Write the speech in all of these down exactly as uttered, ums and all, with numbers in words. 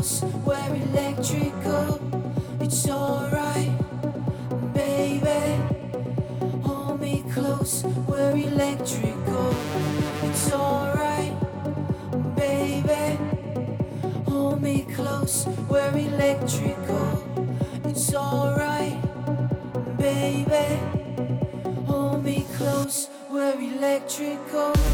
close, we're electrical. It's alright, baby. Hold me close, we're electrical. It's alright, baby. Hold me close, we're electrical. It's alright, baby. Hold me close, we're electrical.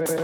Let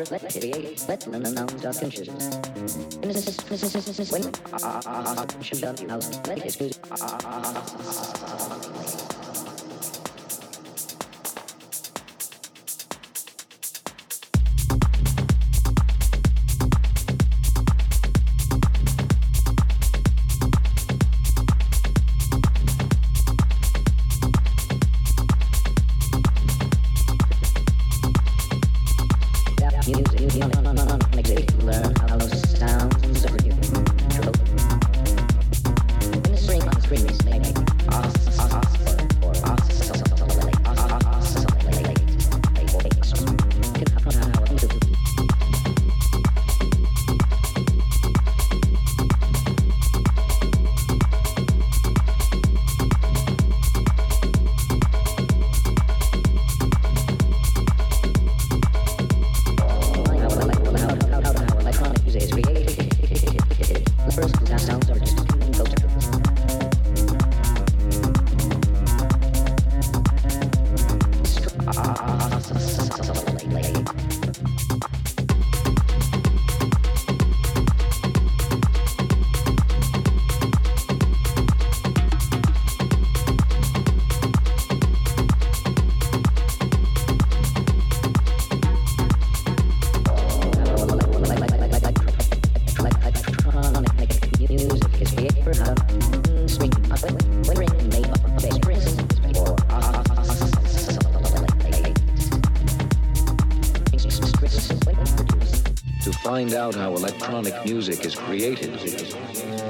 find out how electronic music is created,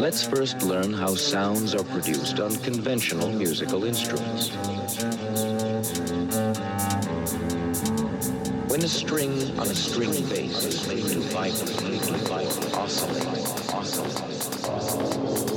let's first learn how sounds are produced on conventional musical instruments. When a string on a string bass is made to vibrate, to vibrate, oscillate, oscillate, oscillate.